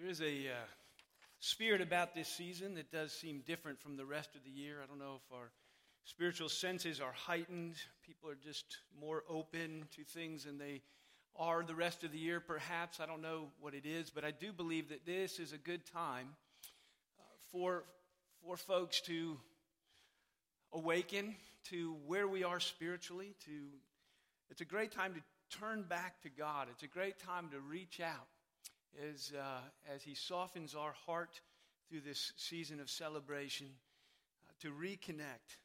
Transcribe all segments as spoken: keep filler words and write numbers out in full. There is a uh, spirit about this season that does seem different from the rest of the year. I don't know if our spiritual senses are heightened. People are just more open to things than they are the rest of the year, perhaps. I don't know what it is, but I do believe that this is a good time uh, for for folks to awaken to where we are spiritually. To It's a great time to turn back to God. It's a great time to reach out. As, uh, as he softens our heart through this season of celebration, uh, to reconnect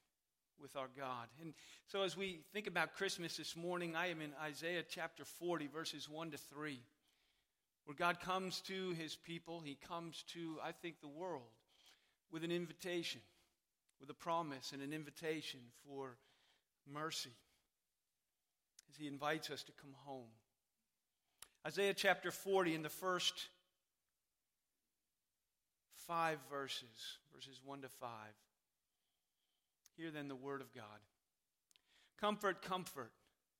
with our God. And so as we think about Christmas this morning, I am in Isaiah chapter forty, verses one to three, where God comes to his people. He comes to, I think, the world with an invitation, with a promise and an invitation for mercy, as he invites us to come home. Isaiah chapter forty, in the first five verses, verses one to five. Hear then the word of God. Comfort, comfort,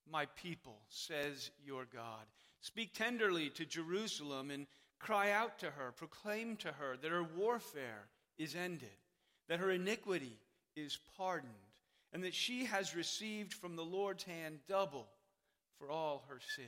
my people, says your God. Speak tenderly to Jerusalem and cry out to her. Proclaim to her that her warfare is ended, that her iniquity is pardoned, and that she has received from the Lord's hand double for all her sins.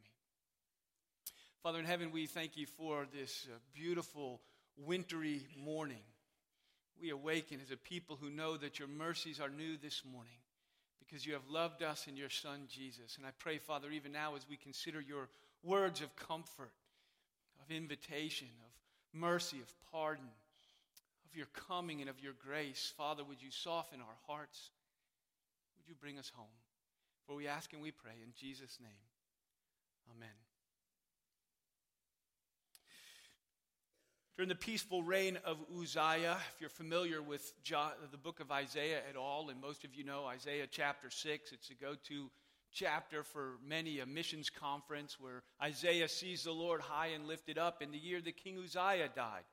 Father in heaven, we thank you for this uh, beautiful wintry morning. We awaken as a people who know that your mercies are new this morning because you have loved us in your Son, Jesus. And I pray, Father, even now as we consider your words of comfort, of invitation, of mercy, of pardon, of your coming and of your grace, Father, would you soften our hearts? Would you bring us home? For we ask and we pray in Jesus' name. Amen. During the peaceful reign of Uzziah, if you're familiar with John, the book of Isaiah at all, and most of you know Isaiah chapter six, it's a go-to chapter for many, a missions conference where Isaiah sees the Lord high and lifted up in the year that King Uzziah died.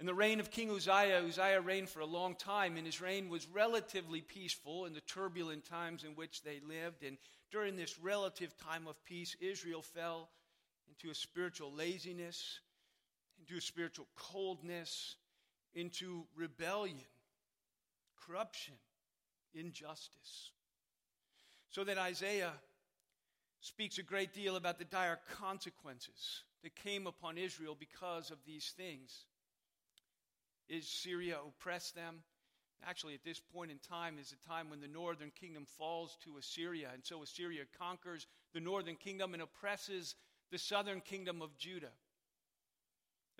In the reign of King Uzziah, Uzziah reigned for a long time, and his reign was relatively peaceful in the turbulent times in which they lived. And during this relative time of peace, Israel fell into a spiritual laziness, into a spiritual coldness, into rebellion, corruption, injustice. So that Isaiah speaks a great deal about the dire consequences that came upon Israel because of these things. Is Syria oppressed them? Actually, at this point in time is the time when the northern kingdom falls to Assyria. And so Assyria conquers the northern kingdom and oppresses the southern kingdom of Judah.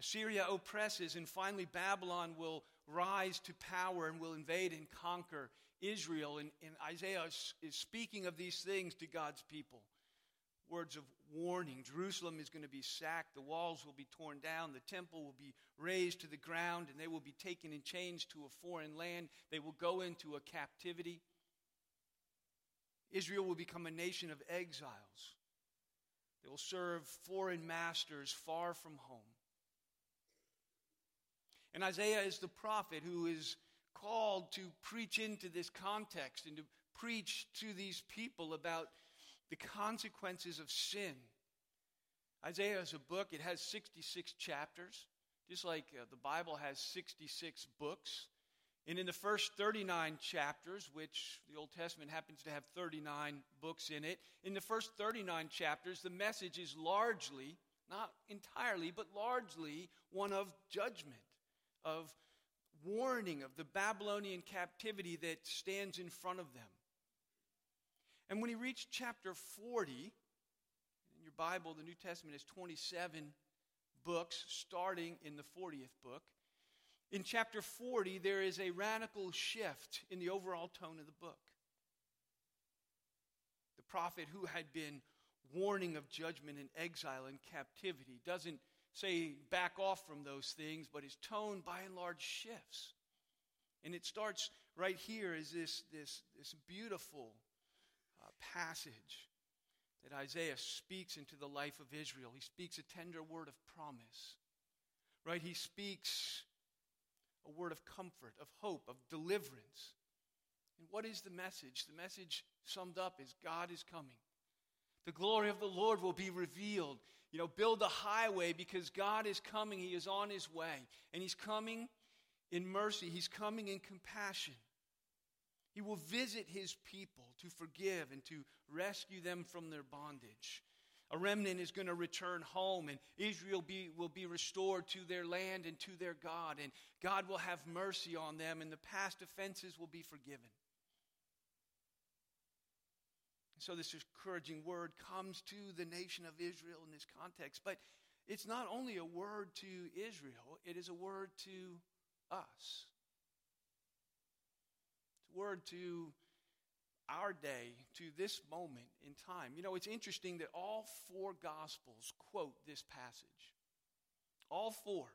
Assyria oppresses, and finally Babylon will rise to power and will invade and conquer Israel. And, and Isaiah is, is speaking of these things to God's people. Words of warning. Jerusalem is going to be sacked. The walls will be torn down. The temple will be razed to the ground, and they will be taken in chains to a foreign land. They will go into a captivity. Israel will become a nation of exiles. They will serve foreign masters far from home. And Isaiah is the prophet who is called to preach into this context and to preach to these people about the consequences of sin. Isaiah is a book. It has sixty-six chapters, just like uh, the Bible has sixty-six books. And in the first thirty-nine chapters, which the Old Testament happens to have thirty-nine books in it, in the first thirty-nine chapters, the message is largely, not entirely, but largely one of judgment, of warning of the Babylonian captivity that stands in front of them. And when he reached chapter forty, in your Bible, the New Testament is twenty-seven books, starting in the fortieth book. In chapter forty, there is a radical shift in the overall tone of the book. The prophet who had been warning of judgment and exile and captivity doesn't say back off from those things, but his tone by and large shifts. And it starts right here is this, this, this beautiful uh, passage that Isaiah speaks into the life of Israel. He speaks a tender word of promise, right? He speaks a word of comfort, of hope, of deliverance. And what is the message? The message summed up is God is coming. The glory of the Lord will be revealed. You know, build a highway because God is coming. He is on his way. And he's coming in mercy. He's coming in compassion. He will visit his people to forgive and to rescue them from their bondage. A remnant is going to return home, and Israel be, will be restored to their land and to their God, and God will have mercy on them, and the past offenses will be forgiven. So this encouraging word comes to the nation of Israel in this context, but it's not only a word to Israel, it is a word to us. It's a word to our day, to this moment in time. You know, it's interesting that all four Gospels quote this passage. All four.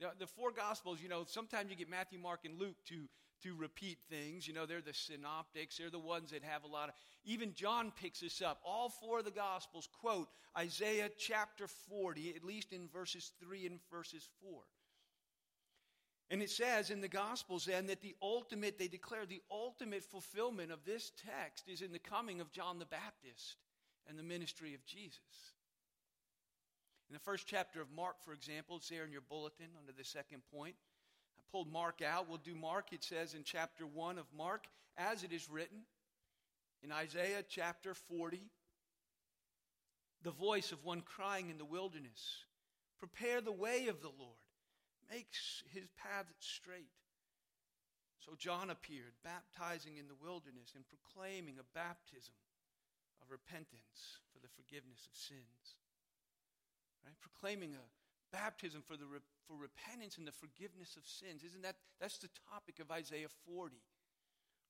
Now, the four Gospels, you know, sometimes you get Matthew, Mark, and Luke to, to repeat things. You know, they're the synoptics. They're the ones that have a lot of... Even John picks this up. All four of the Gospels quote Isaiah chapter forty, at least in verses three and verses four. And it says in the Gospels then that the ultimate, they declare the ultimate fulfillment of this text is in the coming of John the Baptist and the ministry of Jesus. In the first chapter of Mark, for example, it's there in your bulletin under the second point. I pulled Mark out. We'll do Mark. It says in chapter one of Mark, as it is written in Isaiah chapter forty, the voice of one crying in the wilderness, prepare the way of the Lord. Makes his path straight. So John appeared, baptizing in the wilderness and proclaiming a baptism of repentance for the forgiveness of sins. Right? Proclaiming a baptism for the for repentance and the forgiveness of sins. Isn't that that's the topic of Isaiah forty?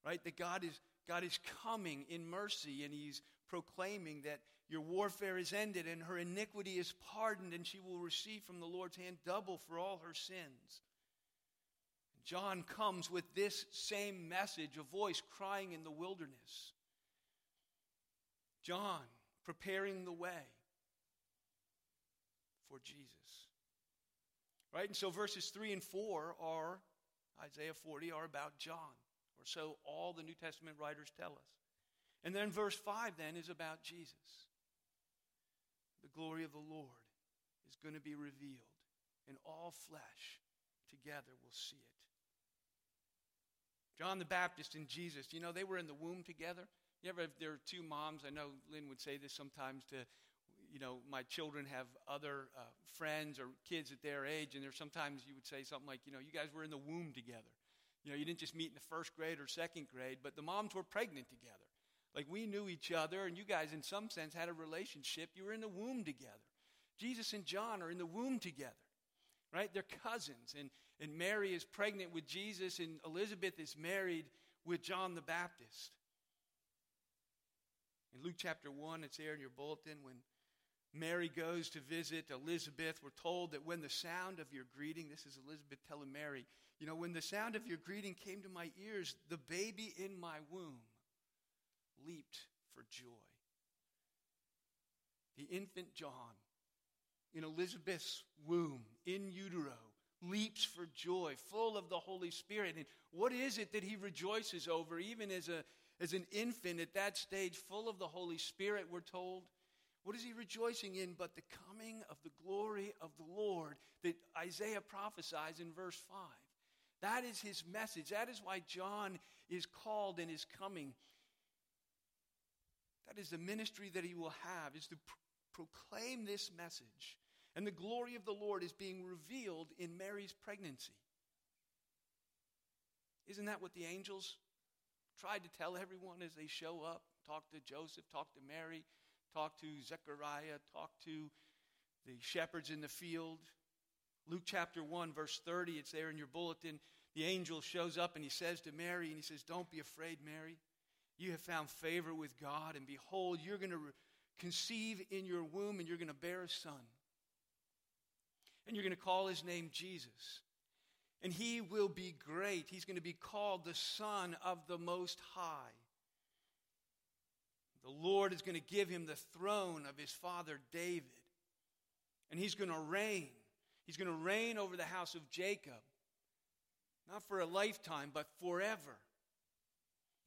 Right? That God is God is coming in mercy, and he's proclaiming that your warfare is ended and her iniquity is pardoned, and she will receive from the Lord's hand double for all her sins. John comes with this same message, a voice crying in the wilderness. John preparing the way for Jesus. Right? And so verses three and four are, Isaiah forty, are about John. Or so all the New Testament writers tell us. And then verse five then is about Jesus. The glory of the Lord is going to be revealed, and all flesh together will see it. John the Baptist and Jesus, you know, they were in the womb together. You ever, there are two moms, I know Lynn would say this sometimes to, you know, my children have other uh, friends or kids at their age, and there's sometimes you would say something like, you know, you guys were in the womb together. You know, you didn't just meet in the first grade or second grade, but the moms were pregnant together. Like, we knew each other, and you guys, in some sense, had a relationship. You were in the womb together. Jesus and John are in the womb together, right? They're cousins, and, and Mary is pregnant with Jesus, and Elizabeth is married with John the Baptist. In Luke chapter one, it's there in your bulletin, when Mary goes to visit Elizabeth, we're told that when the sound of your greeting, this is Elizabeth telling Mary, you know, when the sound of your greeting came to my ears, the baby in my womb leaped for joy. The infant John in Elizabeth's womb, in utero, leaps for joy, full of the Holy Spirit. And what is it that he rejoices over, even as a as an infant at that stage, full of the Holy Spirit, we're told? What is he rejoicing in but the coming of the glory of the Lord that Isaiah prophesies in verse five? That is his message. That is why John is called and is coming. That is the ministry that he will have, is to pr- proclaim this message. And the glory of the Lord is being revealed in Mary's pregnancy. Isn't that what the angels tried to tell everyone as they show up? Talk to Joseph, talk to Mary, talk to Zechariah, talk to the shepherds in the field. Luke chapter one, verse thirty, it's there in your bulletin. The angel shows up and he says to Mary, and he says, don't be afraid, Mary. You have found favor with God, and behold, you're going to re- conceive in your womb, and you're going to bear a son. and you're going to call his name Jesus. And he will be great. He's going to be called the Son of the Most High. The Lord is going to give him the throne of his father David. And he's going to reign. He's going to reign over the house of Jacob. Not for a lifetime, but forever.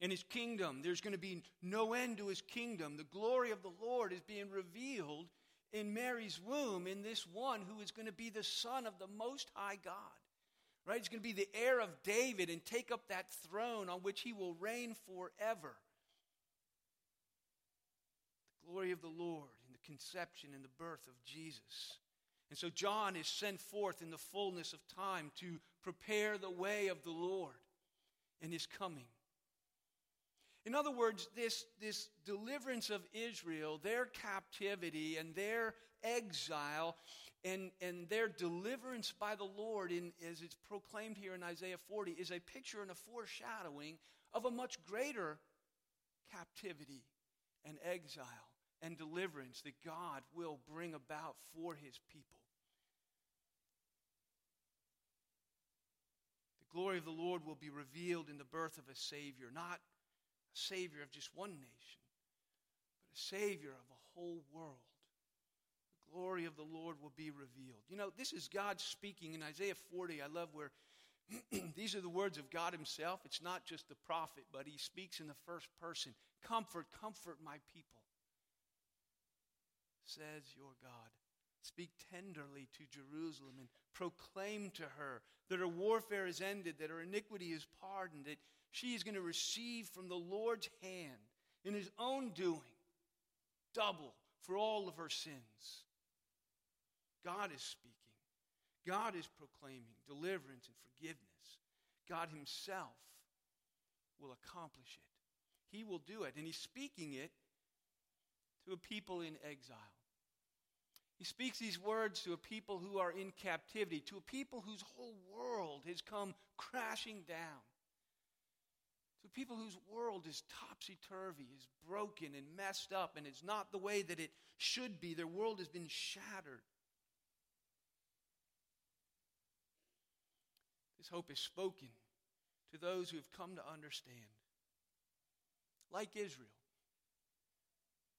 In his kingdom, there's going to be no end to his kingdom. The glory of the Lord is being revealed in Mary's womb, in this one who is going to be the Son of the Most High God. Right? He's going to be the heir of David and take up that throne on which he will reign forever. The glory of the Lord in the conception and the birth of Jesus. And so John is sent forth in the fullness of time to prepare the way of the Lord and his coming. In other words, this, this deliverance of Israel, their captivity and their exile and, and their deliverance by the Lord, in, as it's proclaimed here in Isaiah forty, is a picture and a foreshadowing of a much greater captivity and exile and deliverance that God will bring about for his people. The glory of the Lord will be revealed in the birth of a Savior, not Savior of just one nation, but a Savior of a whole world. The glory of the Lord will be revealed. You know, this is God speaking in Isaiah forty. I love where these are the words of God himself. It's not just the prophet, but he speaks in the first person. Comfort, comfort my people, says your God. Speak tenderly to Jerusalem and proclaim to her that her warfare is ended, that her iniquity is pardoned, that she is going to receive from the Lord's hand in his own doing double for all of her sins. God is speaking. God is proclaiming deliverance and forgiveness. God himself will accomplish it. He will do it. And he's speaking it to a people in exile. He speaks these words to a people who are in captivity, to a people whose whole world has come crashing down, to people whose world is topsy-turvy, is broken and messed up, and it's not the way that it should be. Their world has been shattered. This hope is spoken to those who have come to understand, like Israel,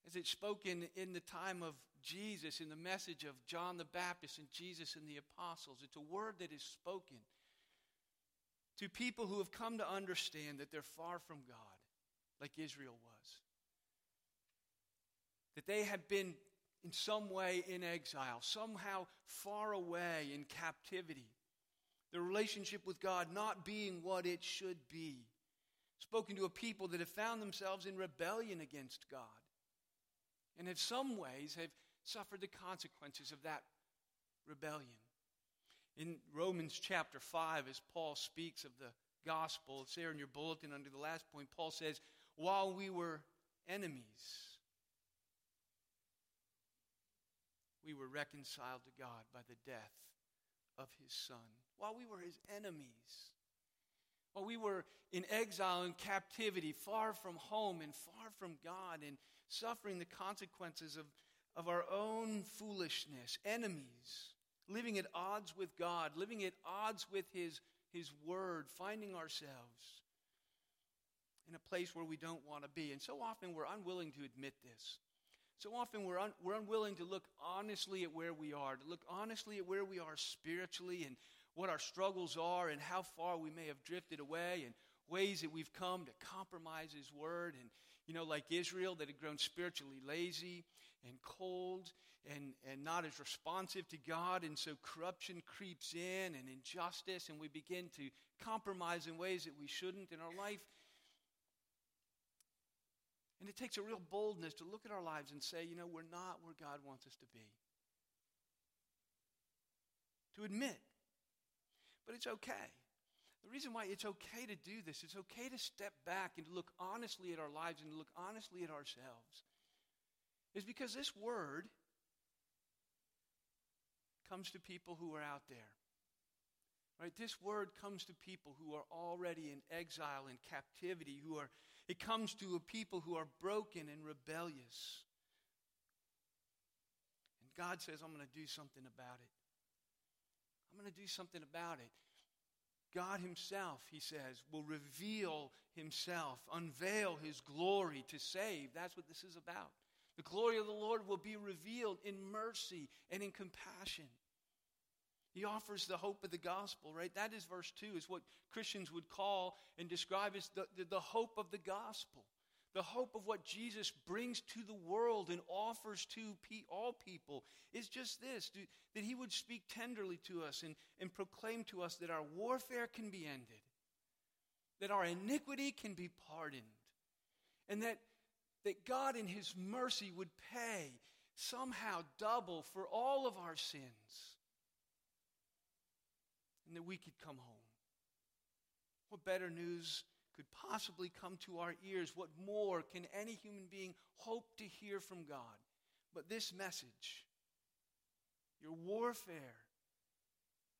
as it's spoken in the time of Jesus, in the message of John the Baptist and Jesus and the apostles. It's a word that is spoken to people who have come to understand that they're far from God, like Israel was. That they have been in some way in exile, somehow far away in captivity. Their relationship with God not being what it should be. Spoken to a people that have found themselves in rebellion against God. And in some ways have suffered the consequences of that rebellion. In Romans chapter five, as Paul speaks of the gospel, it's there in your bulletin under the last point, Paul says, while we were enemies, we were reconciled to God by the death of his Son. While we were his enemies, while we were in exile and captivity, far from home and far from God, and suffering the consequences of, of our own foolishness, enemies, living at odds with God, living at odds with his, his word, finding ourselves in a place where we don't want to be. And so often we're unwilling to admit this. So often we're, un, we're unwilling to look honestly at where we are, to look honestly at where we are spiritually and what our struggles are and how far we may have drifted away and ways that we've come to compromise his word and, you know, like Israel, that had grown spiritually lazy and cold and, and not as responsive to God. And so corruption creeps in and injustice, and we begin to compromise in ways that we shouldn't in our life. And it takes a real boldness to look at our lives and say, you know, we're not where God wants us to be. To admit. But it's okay. The reason why it's okay to do this, it's okay to step back and to look honestly at our lives and to look honestly at ourselves, is because this word comes to people who are out there. Right? This word comes to people who are already in exile and captivity, who are, it comes to a people who are broken and rebellious. And God says, I'm going to do something about it. to do something about it, God himself, he says, will reveal himself, unveil his glory to save. That's what this is about. The glory of the Lord will be revealed in mercy and in compassion. He offers the hope of the gospel, right? That is verse two, is what Christians would call and describe as the, the, the hope of the gospel. The hope of what Jesus brings to the world and offers to pe- all people is just this, to, that he would speak tenderly to us and, and proclaim to us that our warfare can be ended, that our iniquity can be pardoned, and that, that God in his mercy would pay somehow double for all of our sins, and that we could come home. What better news could possibly come to our ears? What more can any human being hope to hear from God? But this message: your warfare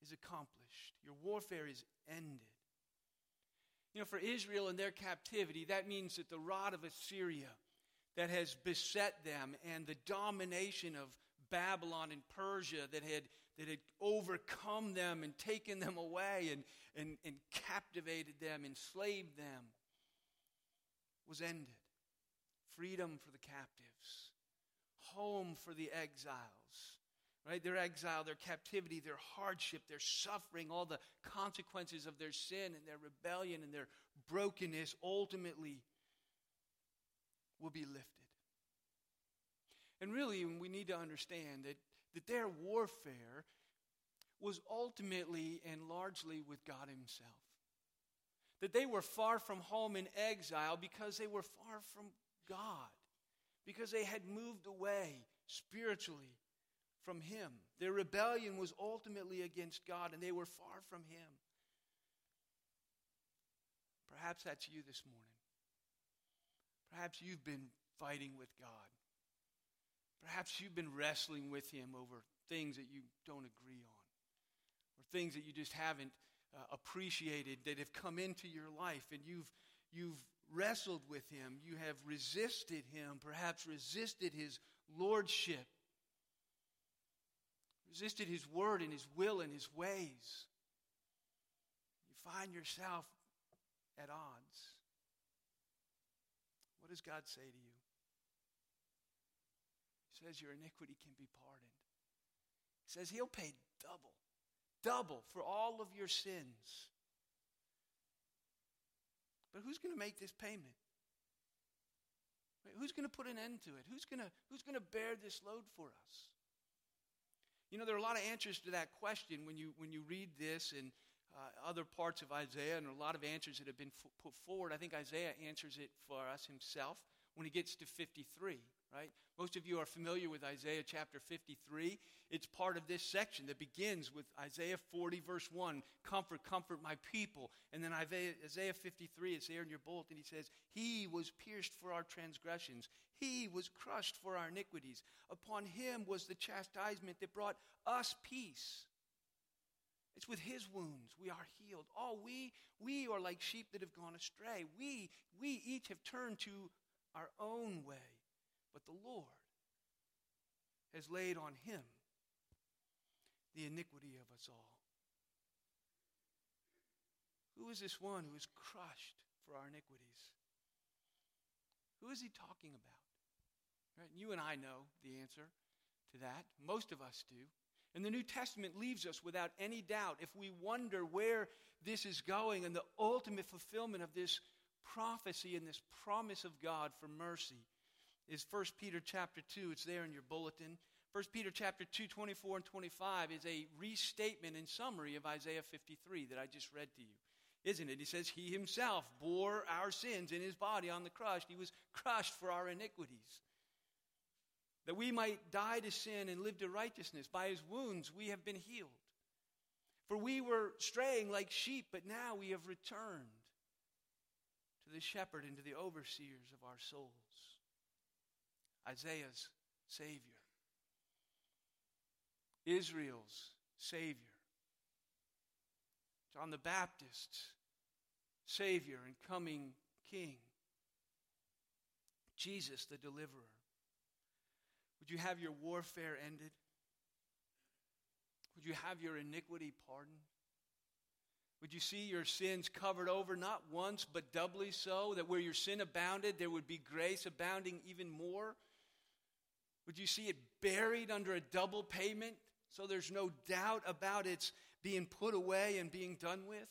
is accomplished. Your warfare is ended. You know, for Israel in their captivity, that means that the rod of Assyria that has beset them and the domination of Babylon and Persia that had that had overcome them and taken them away and, and, and captivated them, enslaved them, was ended. Freedom for the captives, home for the exiles, right? Their exile, their captivity, their hardship, their suffering, all the consequences of their sin and their rebellion and their brokenness ultimately will be lifted. And really, we need to understand that that their warfare was ultimately and largely with God himself. That they were far from home in exile because they were far from God, because they had moved away spiritually from him. Their rebellion was ultimately against God, and they were far from him. Perhaps that's you this morning. Perhaps you've been fighting with God. Perhaps you've been wrestling with him over things that you don't agree on, or things that you just haven't uh, appreciated that have come into your life, and you've you've wrestled with him. You have resisted him, perhaps resisted his lordship, resisted his word and his will and his ways. You find yourself at odds. What does God say to you? Says your iniquity can be pardoned. He says he'll pay double, double for all of your sins. But who's going to make this payment? Right? Who's going to put an end to it? Who's going to who's going to bear this load for us? You know, there are a lot of answers to that question when you when you read this and uh, other parts of Isaiah, and there are a lot of answers that have been f- put forward. I think Isaiah answers it for us himself when he gets to fifty-three. Right? Most of you are familiar with Isaiah chapter fifty-three. It's part of this section that begins with Isaiah forty, verse one, comfort, comfort my people. And then Isaiah fifty-three, it's there in your bulletin, he says, he was pierced for our transgressions. He was crushed for our iniquities. Upon him was the chastisement that brought us peace. It's with his wounds we are healed. Oh, we we are like sheep that have gone astray. We we each have turned to our own way. But the Lord has laid on him the iniquity of us all. Who is this one who is crushed for our iniquities? Who is he talking about? Right? You and I know the answer to that. Most of us do. And the New Testament leaves us without any doubt. If we wonder where this is going and the ultimate fulfillment of this prophecy and this promise of God for mercy, is First Peter chapter two. It's there in your bulletin. First Peter chapter two, twenty-four and twenty-five is a restatement and summary of Isaiah fifty-three that I just read to you, isn't it? He says, he himself bore our sins in his body on the cross. He was crushed for our iniquities, that we might die to sin and live to righteousness. By his wounds we have been healed. For we were straying like sheep, but now we have returned to the shepherd and to the overseers of our souls. Isaiah's Savior, Israel's Savior, John the Baptist's Savior and coming King, Jesus the Deliverer. Would you have your warfare ended? Would you have your iniquity pardoned? Would you see your sins covered over, not once, but doubly so, that where your sin abounded, there would be grace abounding even more? Would you see it buried under a double payment, so there's no doubt about its being put away and being done with?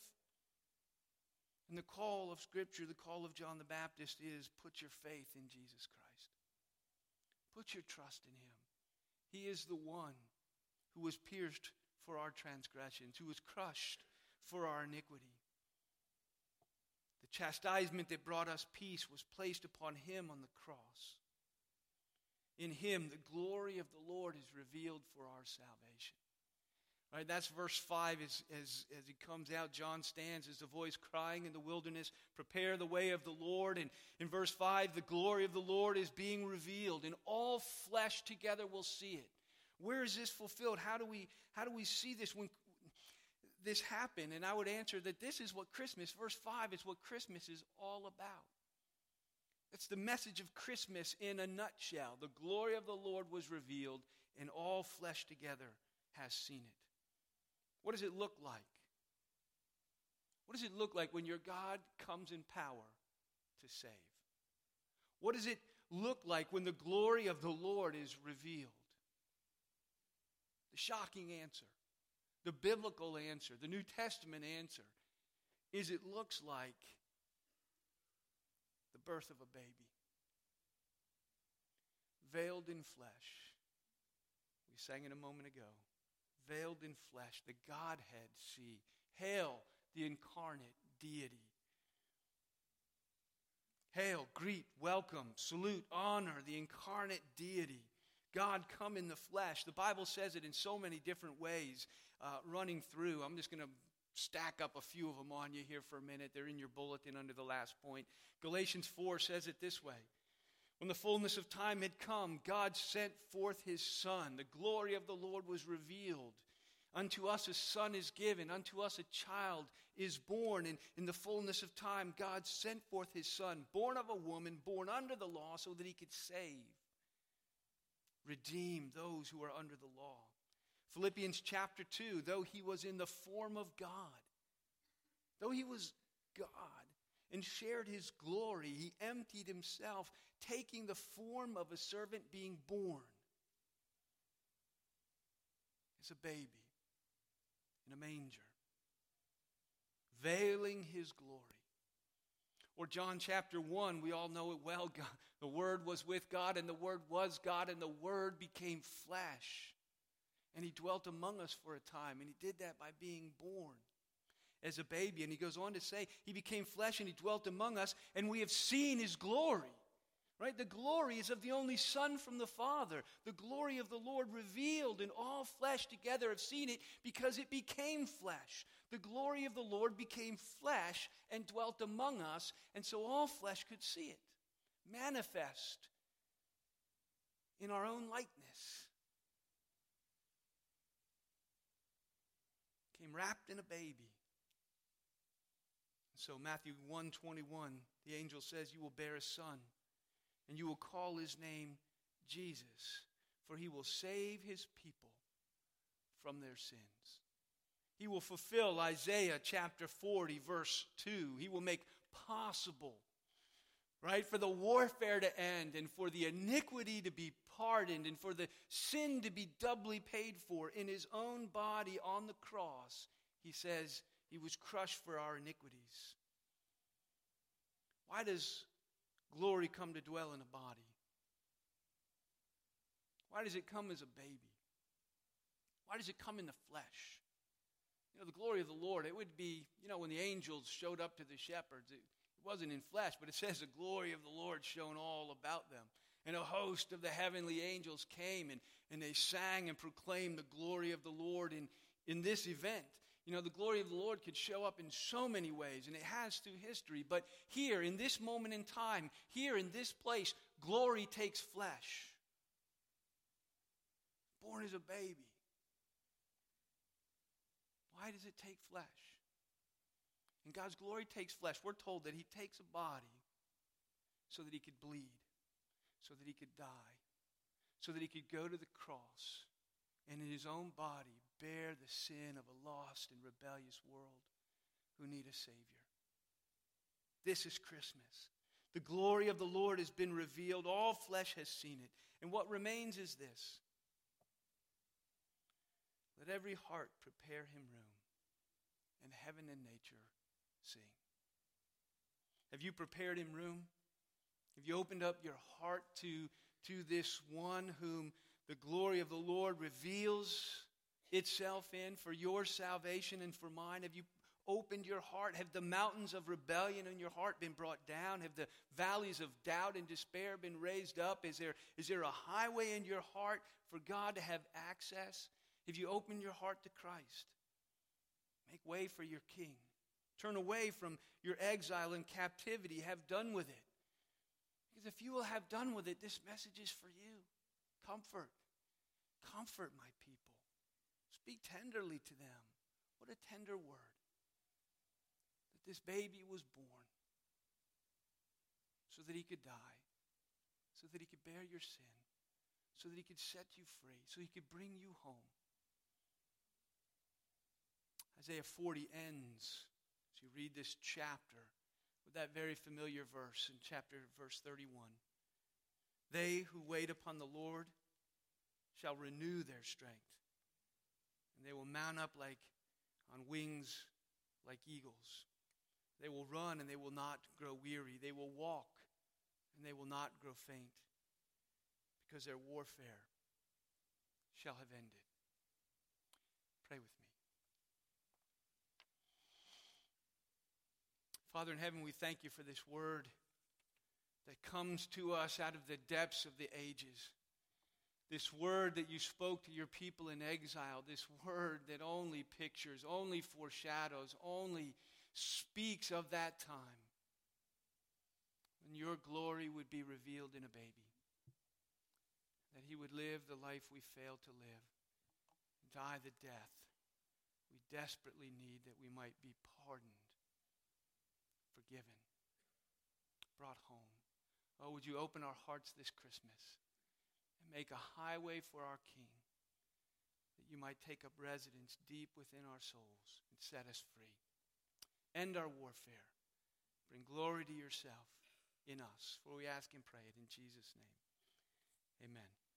And the call of Scripture, the call of John the Baptist is, put your faith in Jesus Christ. Put your trust in him. He is the one who was pierced for our transgressions, who was crushed for our iniquity. The chastisement that brought us peace was placed upon him on the cross. In him, the glory of the Lord is revealed for our salvation. All right, that's verse five. As, as, as he comes out, John stands as the voice crying in the wilderness, prepare the way of the Lord. And in verse five, the glory of the Lord is being revealed, and all flesh together will see it. Where is this fulfilled? How do we, how do we see this when this happen? And I would answer that this is what Christmas, verse five, is what Christmas is all about. It's the message of Christmas in a nutshell. The glory of the Lord was revealed, and all flesh together has seen it. What does it look like? What does it look like when your God comes in power to save? What does it look like when the glory of the Lord is revealed? The shocking answer, the biblical answer, the New Testament answer is it looks like the birth of a baby. Veiled in flesh. We sang it a moment ago. Veiled in flesh, the Godhead see. Hail the incarnate deity. Hail, greet, welcome, salute, honor the incarnate deity. God come in the flesh. The Bible says it in so many different ways, uh, running through. I'm just going to stack up a few of them on you here for a minute. They're in your bulletin under the last point. Galatians four says it this way. When the fullness of time had come, God sent forth his Son. The glory of the Lord was revealed. Unto us a son is given. Unto us a child is born. And in the fullness of time, God sent forth his Son, born of a woman, born under the law, so that he could save, redeem those who are under the law. Philippians chapter two, though he was in the form of God, though he was God and shared his glory, he emptied himself, taking the form of a servant, being born as a baby in a manger, veiling his glory. Or John chapter one, we all know it well. God, the Word was with God, and the Word was God, and the Word became flesh. And he dwelt among us for a time, and he did that by being born as a baby. And he goes on to say, he became flesh and he dwelt among us, and we have seen his glory. Right? The glory is of the only Son from the Father. The glory of the Lord revealed, and all flesh together have seen it because it became flesh. The glory of the Lord became flesh and dwelt among us, and so all flesh could see it manifest in our own likeness. Came wrapped in a baby. So Matthew one twenty-one, the angel says, you will bear a son, and you will call his name Jesus, for he will save his people from their sins. He will fulfill Isaiah chapter forty, verse two. He will make possible, right, for the warfare to end, and for the iniquity to be pardoned, and for the sin to be doubly paid for in his own body on the cross. He says he was crushed for our iniquities. Why does glory come to dwell in a body? Why does it come as a baby? Why does it come in the flesh? You know, the glory of the Lord, it would be, you know, when the angels showed up to the shepherds, it wasn't in flesh, but it says the glory of the Lord shone all about them. And a host of the heavenly angels came, and, and they sang and proclaimed the glory of the Lord in, in this event. You know, the glory of the Lord could show up in so many ways, and it has through history. But here, in this moment in time, here in this place, glory takes flesh. Born as a baby. Why does it take flesh? And God's glory takes flesh. We're told that he takes a body so that he could bleed, so that he could die, so that he could go to the cross, and in his own body bear the sin of a lost and rebellious world who need a Savior. This is Christmas. The glory of the Lord has been revealed. All flesh has seen it. And what remains is this: let every heart prepare him room, and heaven and nature sing. Have you prepared him room? Have you opened up your heart to, to this one whom the glory of the Lord reveals itself in for your salvation and for mine? Have you opened your heart? Have the mountains of rebellion in your heart been brought down? Have the valleys of doubt and despair been raised up? Is there, is there a highway in your heart for God to have access? Have you opened your heart to Christ? Make way for your King. Turn away from your exile and captivity. Have done with it. Because if you will have done with it, this message is for you. Comfort. Comfort my people. Speak tenderly to them. What a tender word. That this baby was born so that he could die, so that he could bear your sin, so that he could set you free, so he could bring you home. Isaiah forty ends, as you read this chapter, with that very familiar verse in chapter verse thirty-one. They who wait upon the Lord shall renew their strength, and they will mount up like on wings like eagles. They will run and they will not grow weary. They will walk and they will not grow faint, because their warfare shall have ended. Pray with me. Father in heaven, we thank you for this word that comes to us out of the depths of the ages. This word that you spoke to your people in exile. This word that only pictures, only foreshadows, only speaks of that time when your glory would be revealed in a baby. That he would live the life we failed to live. Die the death we desperately need, that we might be pardoned, forgiven, brought home. Oh, would you open our hearts this Christmas and make a highway for our King, that you might take up residence deep within our souls and set us free. End our warfare. Bring glory to yourself in us. For we ask and pray it in Jesus' name. Amen.